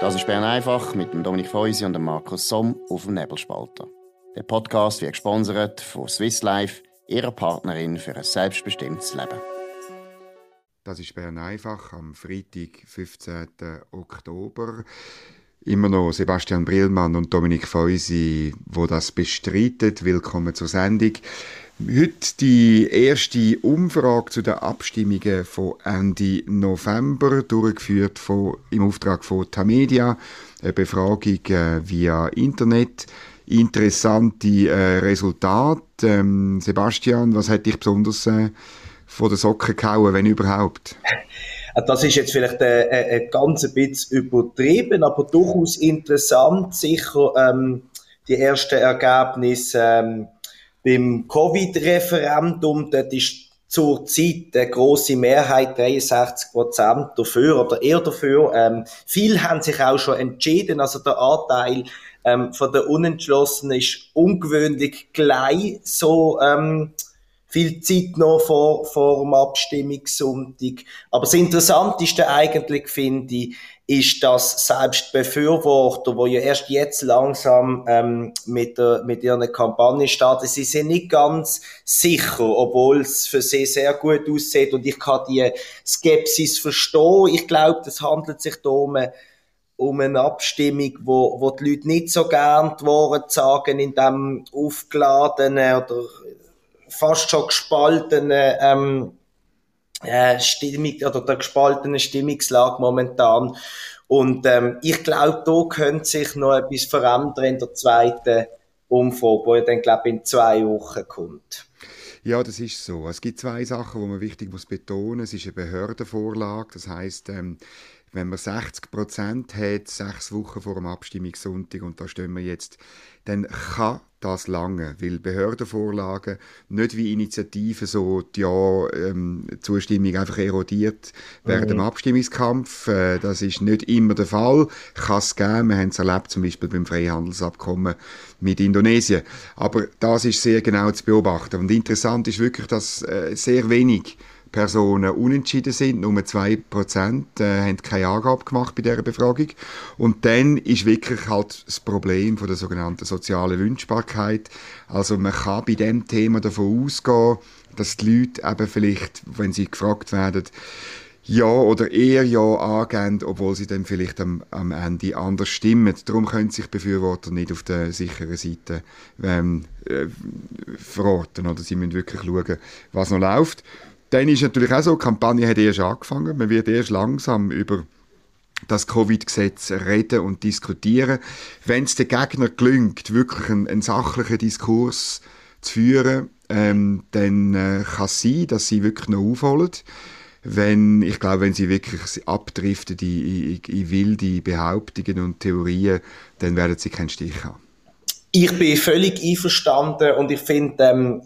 Das ist Bern einfach mit dem Dominik Feusi und dem Markus Somm auf dem Nebelspalter. Der Podcast wird gesponsert von Swiss Life, ihrer Partnerin für ein selbstbestimmtes Leben. Das ist Bern einfach am Freitag, 15. Oktober. Immer noch Sebastian Brillmann und Dominik Feusi, die das bestreiten. Willkommen zur Sendung. Heute die erste Umfrage zu den Abstimmungen von Ende November, durchgeführt im Auftrag von Tamedia. Eine Befragung via Internet. Interessante Resultate. Sebastian, was hat dich besonders von den Socken gehauen, wenn überhaupt? Das ist jetzt vielleicht ein ganz bisschen übertrieben, aber durchaus interessant. Sicher die ersten Ergebnisse beim Covid-Referendum. Dort ist zurzeit eine grosse Mehrheit, 63%, dafür oder eher dafür. Viele haben sich auch schon entschieden. Also der Anteil von den Unentschlossenen ist ungewöhnlich gleich so viel Zeit noch vor dem Abstimmungssonntag. Aber das Interessanteste eigentlich, finde ich, ist, dass selbst Befürworter, die ja erst jetzt langsam mit ihren Kampagnen starten, sie sind nicht ganz sicher, obwohl es für sie sehr gut aussieht. Und ich kann die Skepsis verstehen. Ich glaube, es handelt sich hier um eine Abstimmung, wo die Leute nicht so gerne die Worte sagen in diesem aufgeladenen oder fast schon gespaltene Stimmung oder der gespaltenen Stimmungslage momentan. Und ich glaube, da könnte sich noch etwas verändern in der zweiten Umfrage, die ja dann, glaube ich, in 2 Wochen kommt. Ja, das ist so. Es gibt 2 Sachen, die man wichtig betonen muss. Es ist eine Behördenvorlage, das heisst, wenn man 60% hat, 6 Wochen vor dem Abstimmungssonntag, und da stehen wir jetzt, dann kann das lange, weil Behördenvorlagen nicht wie Initiativen so die Zustimmung einfach erodiert während dem Abstimmungskampf. Das ist nicht immer der Fall. Kann es geben. Wir haben es erlebt, zum Beispiel beim Freihandelsabkommen mit Indonesien. Aber das ist sehr genau zu beobachten. Und interessant ist wirklich, dass sehr wenig Personen unentschieden sind, nur 2% haben keine Angabe gemacht bei dieser Befragung. Und dann ist wirklich halt das Problem von der sogenannten sozialen Wünschbarkeit. Also man kann bei diesem Thema davon ausgehen, dass die Leute eben vielleicht, wenn sie gefragt werden, ja oder eher ja angeben, obwohl sie dann vielleicht am Ende anders stimmen. Darum können sich Befürworter nicht auf der sicheren Seite verorten. Oder sie müssen wirklich schauen, was noch läuft. Dann ist natürlich auch so, die Kampagne hat erst angefangen. Man wird erst langsam über das Covid-Gesetz reden und diskutieren. Wenn es den Gegner gelingt, wirklich einen sachlichen Diskurs zu führen, dann kann es sein, dass sie wirklich noch aufholen. Ich glaube, wenn sie wirklich abdriften in wilde Behauptungen und Theorien, dann werden sie keinen Stich haben. Ich bin völlig einverstanden und ich finde,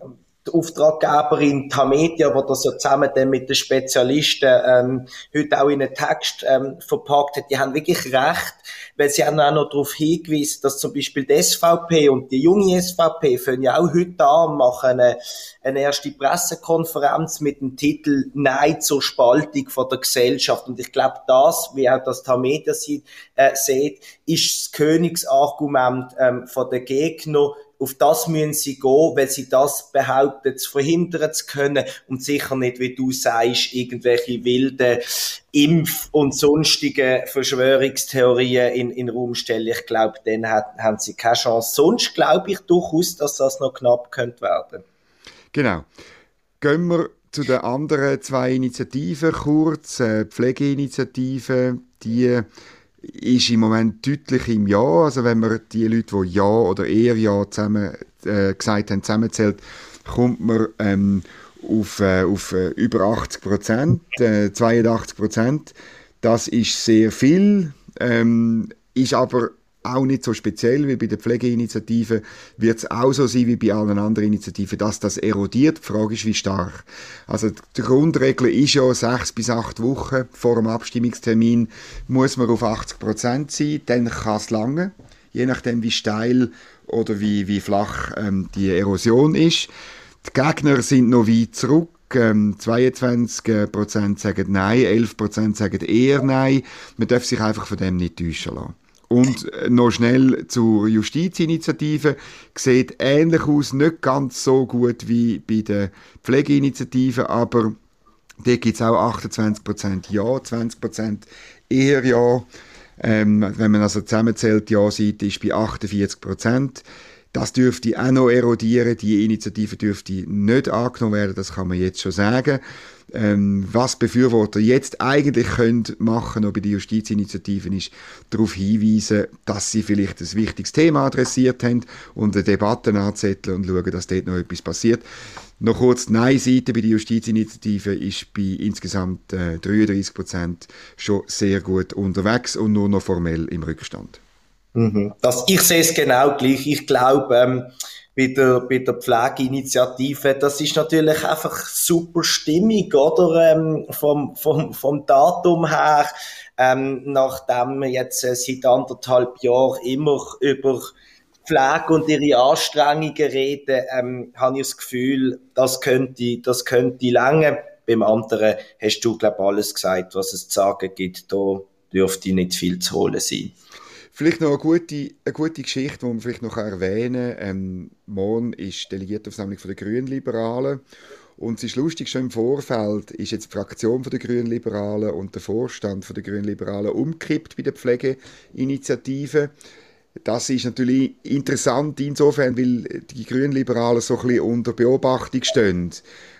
die Auftraggeberin Tamedia, die das ja zusammen dann mit den Spezialisten heute auch in einen Text verpackt hat, die haben wirklich recht, weil sie haben auch noch darauf hingewiesen, dass zum Beispiel die SVP und die junge SVP fangen ja auch heute an, machen eine erste Pressekonferenz mit dem Titel «Nein zur Spaltung von der Gesellschaft». Und ich glaube, das, wie auch das Tamedia sieht, ist das Königsargument von den Gegnern. Auf das müssen sie gehen, weil sie das behaupten, zu verhindern zu können, und sicher nicht, wie du sagst, irgendwelche wilden Impf- und sonstigen Verschwörungstheorien in den Raum stellen. Ich glaube, dann haben sie keine Chance. Sonst glaube ich durchaus, dass das noch knapp könnte werden. Genau. Gehen wir zu den anderen 2 Initiativen kurz. Die Pflegeinitiative, die ist im Moment deutlich im Ja. Also wenn man die Leute, die Ja oder eher Ja zusammen, gesagt haben, zusammenzählt, kommt man auf über 80%, 82%. Das ist sehr viel, ist aber auch nicht so speziell wie bei der Pflegeinitiative. Wird es auch so sein wie bei allen anderen Initiativen, dass das erodiert. Die Frage ist, wie stark. Also die Grundregel ist ja, 6 bis 8 Wochen vor dem Abstimmungstermin muss man auf 80% sein, dann kann es lange, je nachdem wie steil oder wie flach die Erosion ist. Die Gegner sind noch weit zurück. 22% sagen Nein, 11% sagen eher Nein. Man darf sich einfach von dem nicht täuschen lassen. Und noch schnell zur Justizinitiative. Sieht ähnlich aus, nicht ganz so gut wie bei der Pflegeinitiative, aber da gibt es auch 28% Ja, 20% eher Ja. Wenn man also zusammenzählt, Ja-Seite ist bei 48%. Das dürfte auch noch erodieren. Die Initiative dürfte nicht angenommen werden, das kann man jetzt schon sagen. Was Befürworter jetzt eigentlich können machen, auch bei den Justizinitiativen, ist darauf hinweisen, dass sie vielleicht ein wichtiges Thema adressiert haben und eine Debatte anzetteln und schauen, dass dort noch etwas passiert. Noch kurz die Nein-Seite bei den Justizinitiativen ist bei insgesamt 33% schon sehr gut unterwegs und nur noch formell im Rückstand. Mhm. Ich sehe es genau gleich. Ich glaube, bei der Pflegeinitiative, das ist natürlich einfach super stimmig, oder? Vom Datum her, nachdem wir jetzt seit 1,5 Jahren immer über Pflege und ihre Anstrengungen reden, habe ich das Gefühl, das könnte lange. Beim anderen hast du, glaube ich, alles gesagt, was es zu sagen gibt. Da dürfte nicht viel zu holen sein. Vielleicht noch eine gute Geschichte, die man vielleicht noch erwähnen kann. Morgen ist Delegiertenversammlung der Grünliberalen. Und es ist lustig, schon im Vorfeld ist jetzt die Fraktion der Grünliberalen und der Vorstand der Grünliberalen umgekippt bei der Pflegeinitiative. Das ist natürlich interessant insofern, weil die Grünliberalen so ein bisschen unter Beobachtung stehen.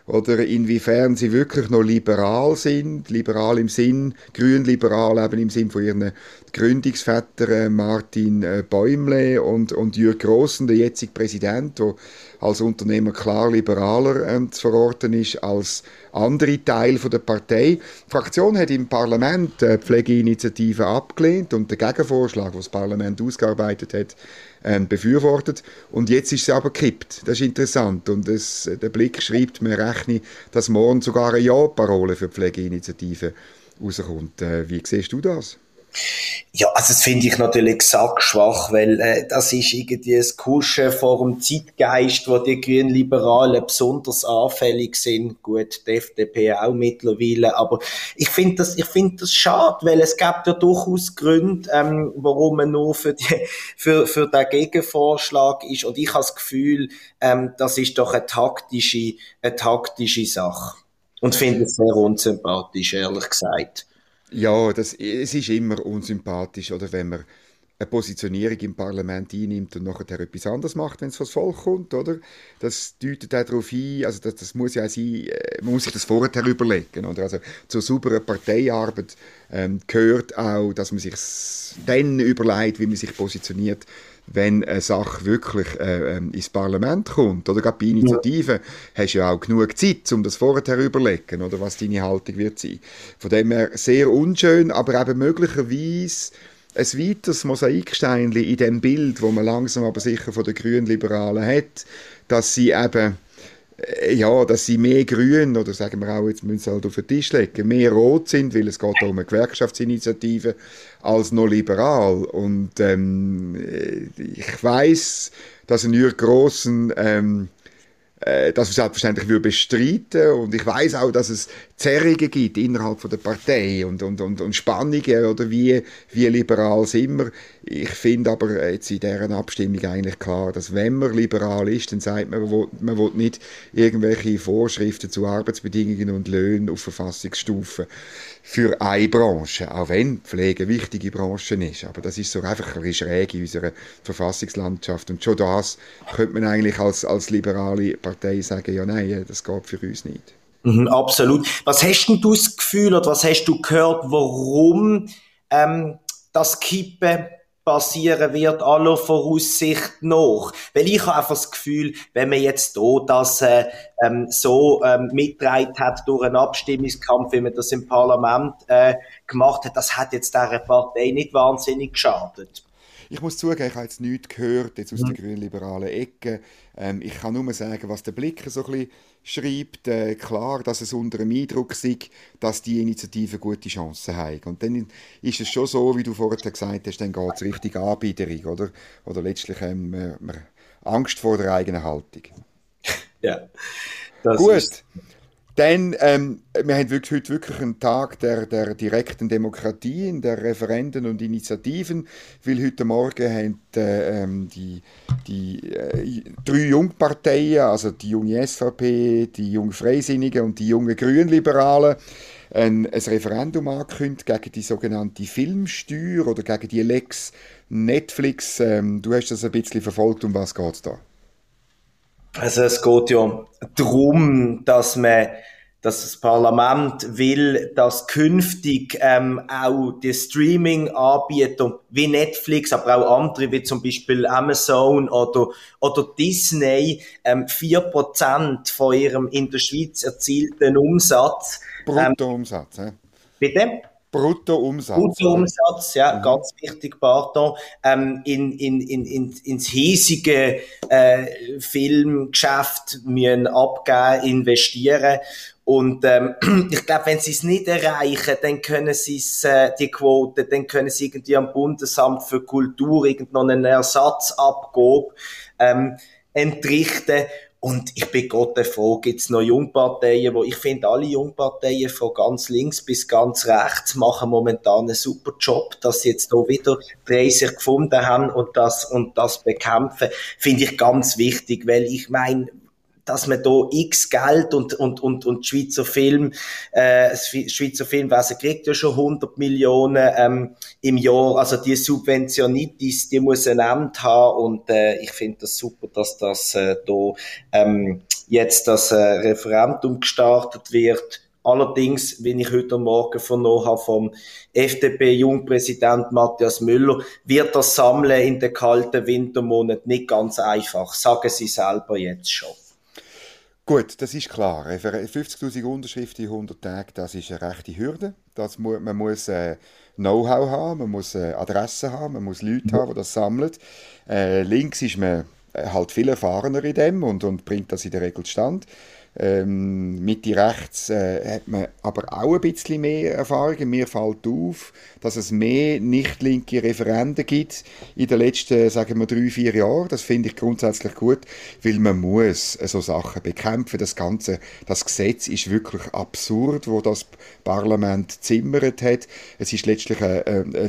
Oder inwiefern sie wirklich noch liberal sind. Liberal im Sinn, grünliberal eben im Sinn von ihren Gründungsvätern Martin Bäumle und Jürg Grossen, der jetzige Präsident, der als Unternehmer klar liberaler zu verorten ist als andere Teile der Partei. Die Fraktion hat im Parlament Pflegeinitiativen abgelehnt und den Gegenvorschlag, den das Parlament ausgearbeitet hat, befürwortet. Und jetzt ist sie aber gekippt. Das ist interessant. Und der Blick schreibt, man rechne, dass morgen sogar eine Ja-Parole für Pflegeinitiativen rauskommt. Wie siehst du das? Ja, also das finde ich natürlich sackschwach, weil das ist irgendwie ein Kuschen vor dem Zeitgeist, wo die Grünliberalen besonders anfällig sind. Gut, die FDP auch mittlerweile, aber ich finde das schade, weil es gibt ja durchaus Gründe, warum man nur für den Gegenvorschlag ist. Und ich habe das Gefühl, das ist doch eine taktische Sache. Und finde es sehr unsympathisch, ehrlich gesagt. Ja, es ist immer unsympathisch, oder wenn man eine Positionierung im Parlament einnimmt und nachher etwas anderes macht, wenn es vor das Volk kommt, oder? Das deutet auch darauf hin, also das muss ja sein, man muss sich das vorher überlegen, oder? Also zur sauberen Parteiarbeit gehört auch, dass man sich dann überlegt, wie man sich positioniert, wenn eine Sache wirklich ins Parlament kommt. Oder gerade bei Initiativen hast du ja auch genug Zeit, um das vorher zu überlegen, oder was deine Haltung wird sein. Von dem her sehr unschön, aber eben möglicherweise ein weiteres Mosaiksteinchen in dem Bild, das man langsam aber sicher von den Grünliberalen hat, dass sie eben ja, dass sie mehr grün, oder sagen wir auch, jetzt müssen sie halt auf den Tisch legen, mehr rot sind, weil es geht um eine Gewerkschaftsinitiative, als noch liberal. Und ich weiss, dass ein Jürg Grossen das selbstverständlich würde bestreiten, und ich weiss auch, dass es Zerrungen gibt innerhalb von der Partei und Spannungen, oder wie liberal sind wir. Ich finde aber jetzt in dieser Abstimmung eigentlich klar, dass wenn man liberal ist, dann sagt man will nicht irgendwelche Vorschriften zu Arbeitsbedingungen und Löhnen auf Verfassungsstufen für eine Branche, auch wenn Pflege eine wichtige Branche ist. Aber das ist so einfach ein schräg in unserer Verfassungslandschaft, und schon das könnte man eigentlich als liberale Partei sagen, ja nein, das geht für uns nicht. Mhm, absolut. Was hast denn du das Gefühl, oder was hast du gehört, warum das Kippen passieren wird, aller Voraussicht nach? Weil ich habe einfach das Gefühl, wenn man jetzt hier das mitgetragen hat durch einen Abstimmungskampf, wie man das im Parlament gemacht hat, das hat jetzt dieser Partei nicht wahnsinnig geschadet. Ich muss zugeben, ich habe jetzt nichts gehört jetzt aus der grünliberalen Ecke. Ich kann nur sagen, was der Blick so ein bisschen schreibt. Klar, dass es unter dem Eindruck ist, dass die Initiative gute Chancen haben. Und dann ist es schon so, wie du vorher gesagt hast, dann geht es richtig Anbiederung, oder? Oder letztlich haben wir Angst vor der eigenen Haltung. Ja, das gut. Ist... Dann, wir haben heute wirklich einen Tag der direkten Demokratie, der Referenden und Initiativen, weil heute Morgen haben die drei Jungparteien, also die junge SVP, die junge Freisinnigen und die jungen Grünliberalen, ein Referendum angekündigt gegen die sogenannte Filmsteuer oder gegen die Lex Netflix. Du hast das ein bisschen verfolgt, um was geht es da? Also es geht ja darum, dass das Parlament will, dass künftig auch die Streaming-Anbieter wie Netflix, aber auch andere wie zum Beispiel Amazon oder Disney 4% von ihrem in der Schweiz erzielten Umsatz. Bruttoumsatz, bitte? Bruttoumsatz, ja, ganz wichtig, pardon, ins hiesige Filmgeschäft müssen abgeben, investieren. Und ich glaube, wenn sie es nicht erreichen, dann können sie die Quote, dann können sie irgendwie am Bundesamt für Kultur irgendeinen Ersatzabgabe entrichten. Und ich bin Gott froh, gibt's noch Jungparteien, wo ich finde, alle Jungparteien von ganz links bis ganz rechts machen momentan einen super Job, dass sie jetzt hier wieder 30 gefunden haben und das bekämpfen, finde ich ganz wichtig, weil ich meine, dass man da x Geld und das Schweizer Filmwesen kriegt ja schon 100 Millionen im Jahr, also die Subventionitis, die muss ein Ende haben und ich finde das super, dass das jetzt das Referendum gestartet wird. Allerdings, wie ich heute Morgen vernommen habe vom FDP-Jungpräsident Matthias Müller, wird das Sammeln in den kalten Wintermonaten nicht ganz einfach, sagen Sie selber jetzt schon. Gut, das ist klar. 50'000 Unterschriften in 100 Tagen, das ist eine rechte Hürde. Man muss Know-how haben, man muss Adressen haben, man muss Leute haben, die das sammeln. Links ist man halt viel erfahrener in dem und bringt das in der Regel zustande. Mitte rechts hat man aber auch ein bisschen mehr Erfahrung. Mir fällt auf, dass es mehr nicht-linke Referenden gibt in den letzten, sagen wir, 3-4 Jahren. Das finde ich grundsätzlich gut, weil man muss so Sachen bekämpfen. Das Gesetz ist wirklich absurd, wo das Parlament zimmert hat. Es ist letztlich eine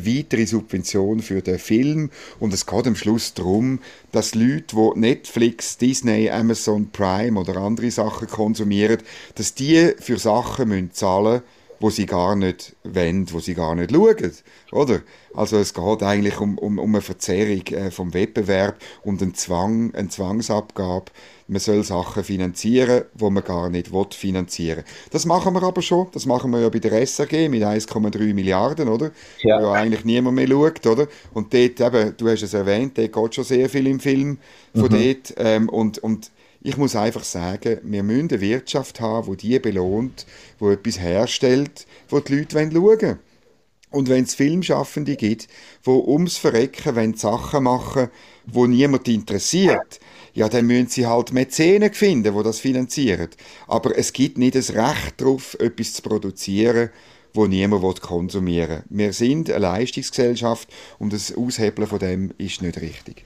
weitere Subvention für den Film und es geht am Schluss darum, dass Leute, die Netflix, Disney, Amazon Prime oder andere Sachen konsumieren, dass die für Sachen müssen zahlen, wo sie gar nicht wollen, wo sie gar nicht schauen, oder? Also es geht eigentlich um eine Verzerrung vom Wettbewerb und eine Zwangsabgabe. Man soll Sachen finanzieren, die man gar nicht finanzieren will. Das machen wir aber schon. Das machen wir ja bei der SRG mit 1,3 Milliarden, oder? Ja. Wo ja eigentlich niemand mehr schaut, oder? Und dort, eben, du hast es erwähnt, dort geht schon sehr viel im Film von dort. Und ich muss einfach sagen, wir müssen eine Wirtschaft haben, die die belohnt, die etwas herstellt, wo die Leute schauen wollen. Und wenn es Filmschaffende gibt, die ums Verrecken Sachen machen, die niemand interessiert, ja, dann müssen sie halt Mäzenen finden, die das finanzieren. Aber es gibt nicht das Recht darauf, etwas zu produzieren, das niemand konsumieren will. Wir sind eine Leistungsgesellschaft und das Aushebeln von dem ist nicht richtig.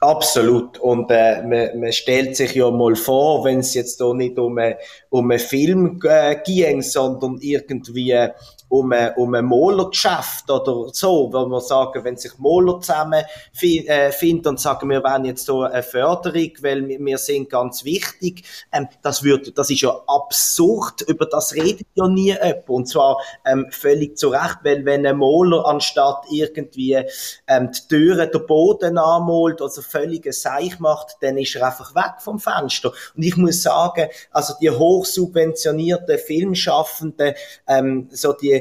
Absolut. Und man stellt sich ja mal vor, wenn es jetzt hier nicht um einen Film ging, sondern irgendwie um ein Molergeschäft oder so, wenn wir sagen, wenn sich Moler zusammenfinden und sagen, wir wollen jetzt hier eine Förderung, weil wir sind ganz wichtig, das ist ja absurd, über das redet ja nie jemand, und zwar völlig zu Recht, weil wenn ein Moler anstatt irgendwie die Türen, den Boden anmalt, also völlig ein Seich macht, dann ist er einfach weg vom Fenster. Und ich muss sagen, also die hochsubventionierten Filmschaffenden, so die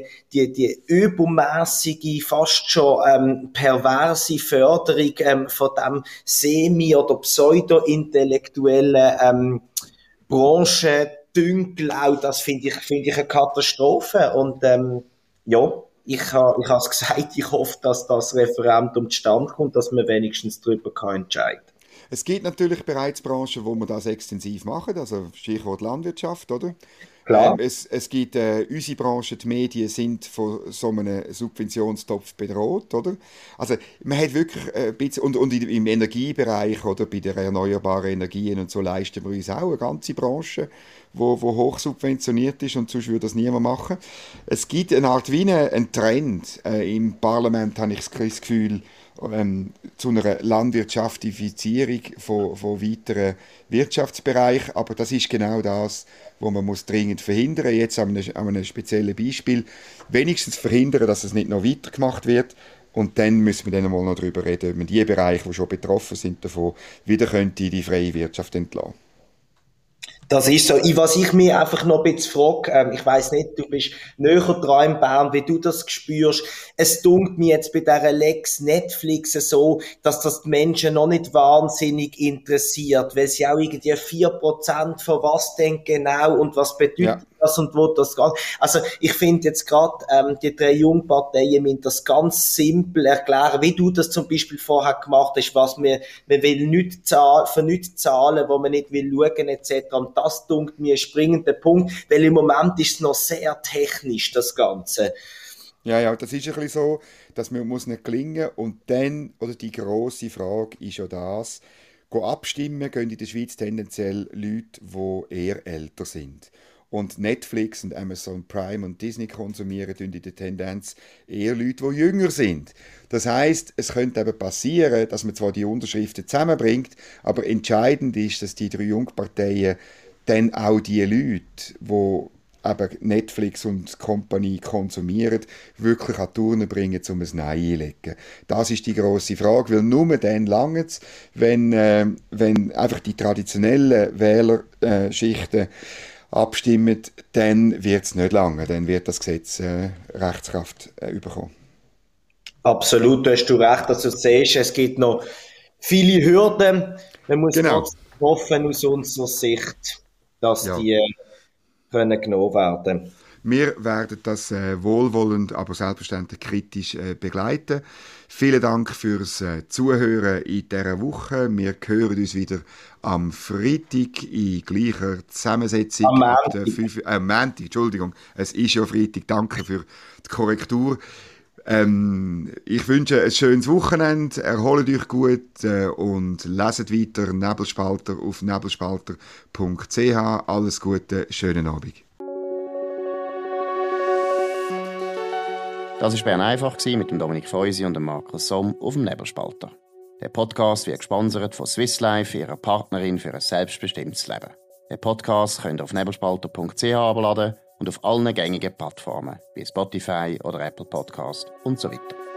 übermäßige, fast schon perverse Förderung von dem semi- oder pseudo-intellektuellen Branchen-Dünkel, auch das finde ich eine Katastrophe. Und ja, ich habe es gesagt, ich hoffe, dass das Referendum zustande kommt, dass man wenigstens darüber entscheiden kann. Es gibt natürlich bereits Branchen, wo man das extensiv machen, also Stichwort Landwirtschaft, oder? Klar. Es gibt unsere Branche, die Medien sind von so einem Subventionstopf bedroht, oder? Also man hat wirklich ein bisschen, und im Energiebereich oder bei den erneuerbaren Energien und so leisten wir uns auch eine ganze Branche, wo hoch subventioniert ist und sonst würde das niemand machen. Es gibt eine Art wie einen Trend. Im Parlament habe ich das Gefühl, zu einer Landwirtschaftifizierung von weiteren Wirtschaftsbereichen. Aber das ist genau das, was man muss dringend verhindern muss. Jetzt an einem speziellen Beispiel. Wenigstens verhindern, dass es nicht noch weitergemacht wird. Und dann müssen wir dann mal noch darüber reden, ob man die Bereiche, die schon betroffen sind, davon wieder könnte in die freie Wirtschaft entlassen. Das ist so. Was ich mir einfach noch ein bisschen frage, ich weiss nicht, du bist näher dran in Bern, wie du das spürst. Es dunkt mir jetzt bei dieser Lex Netflix so, dass das die Menschen noch nicht wahnsinnig interessiert, weil sie auch irgendwie 4% von was denn genau und was bedeutet das und wo das geht. Also ich finde jetzt gerade, die drei Jungparteien müssen das ganz simpel erklären, wie du das zum Beispiel vorher gemacht hast, was man will nicht zahlen, für nichts zahlen, wo man nicht will schauen etc. Und das dunkt mir ein springender Punkt, weil im Moment ist es noch sehr technisch, das Ganze. Ja, das ist ein bisschen so, dass man muss nicht gelingen muss. Und dann, oder die grosse Frage ist ja das, abstimmen gehen in der Schweiz tendenziell Leute, die eher älter sind. Und Netflix und Amazon Prime und Disney konsumieren in der Tendenz eher Leute, die jünger sind. Das heisst, es könnte eben passieren, dass man zwar die Unterschriften zusammenbringt, aber entscheidend ist, dass die drei Jungparteien dann auch die Leute, die eben Netflix und Company konsumieren, wirklich an die Turnen bringen, um ein Nein einzulegen. Das ist die grosse Frage, weil nur dann langt es, wenn einfach die traditionellen Wählerschichten abstimmen, dann wird es nicht lange. Dann wird das Gesetz Rechtskraft bekommen. Absolut, da hast du recht, dass du siehst, es gibt noch viele Hürden. Man muss ganz hoffen aus unserer Sicht, dass die können genommen werden. Wir werden das wohlwollend, aber selbstverständlich kritisch begleiten. Vielen Dank fürs Zuhören in dieser Woche. Wir hören uns wieder am Freitag in gleicher Zusammensetzung. Am Montag, Entschuldigung. Es ist ja Freitag. Danke für die Korrektur. Ich wünsche ein schönes Wochenende. Erholt euch gut und leset weiter Nebelspalter auf nebelspalter.ch. Alles Gute, schönen Abend. Das war Bern einfach mit dem Dominik Feusi und dem Markus Somm auf dem Nebelspalter. Der Podcast wird gesponsert von Swiss Life, ihrer Partnerin für ein selbstbestimmtes Leben. Den Podcast könnt ihr auf nebelspalter.ch abladen und auf allen gängigen Plattformen wie Spotify oder Apple Podcast und so weiter.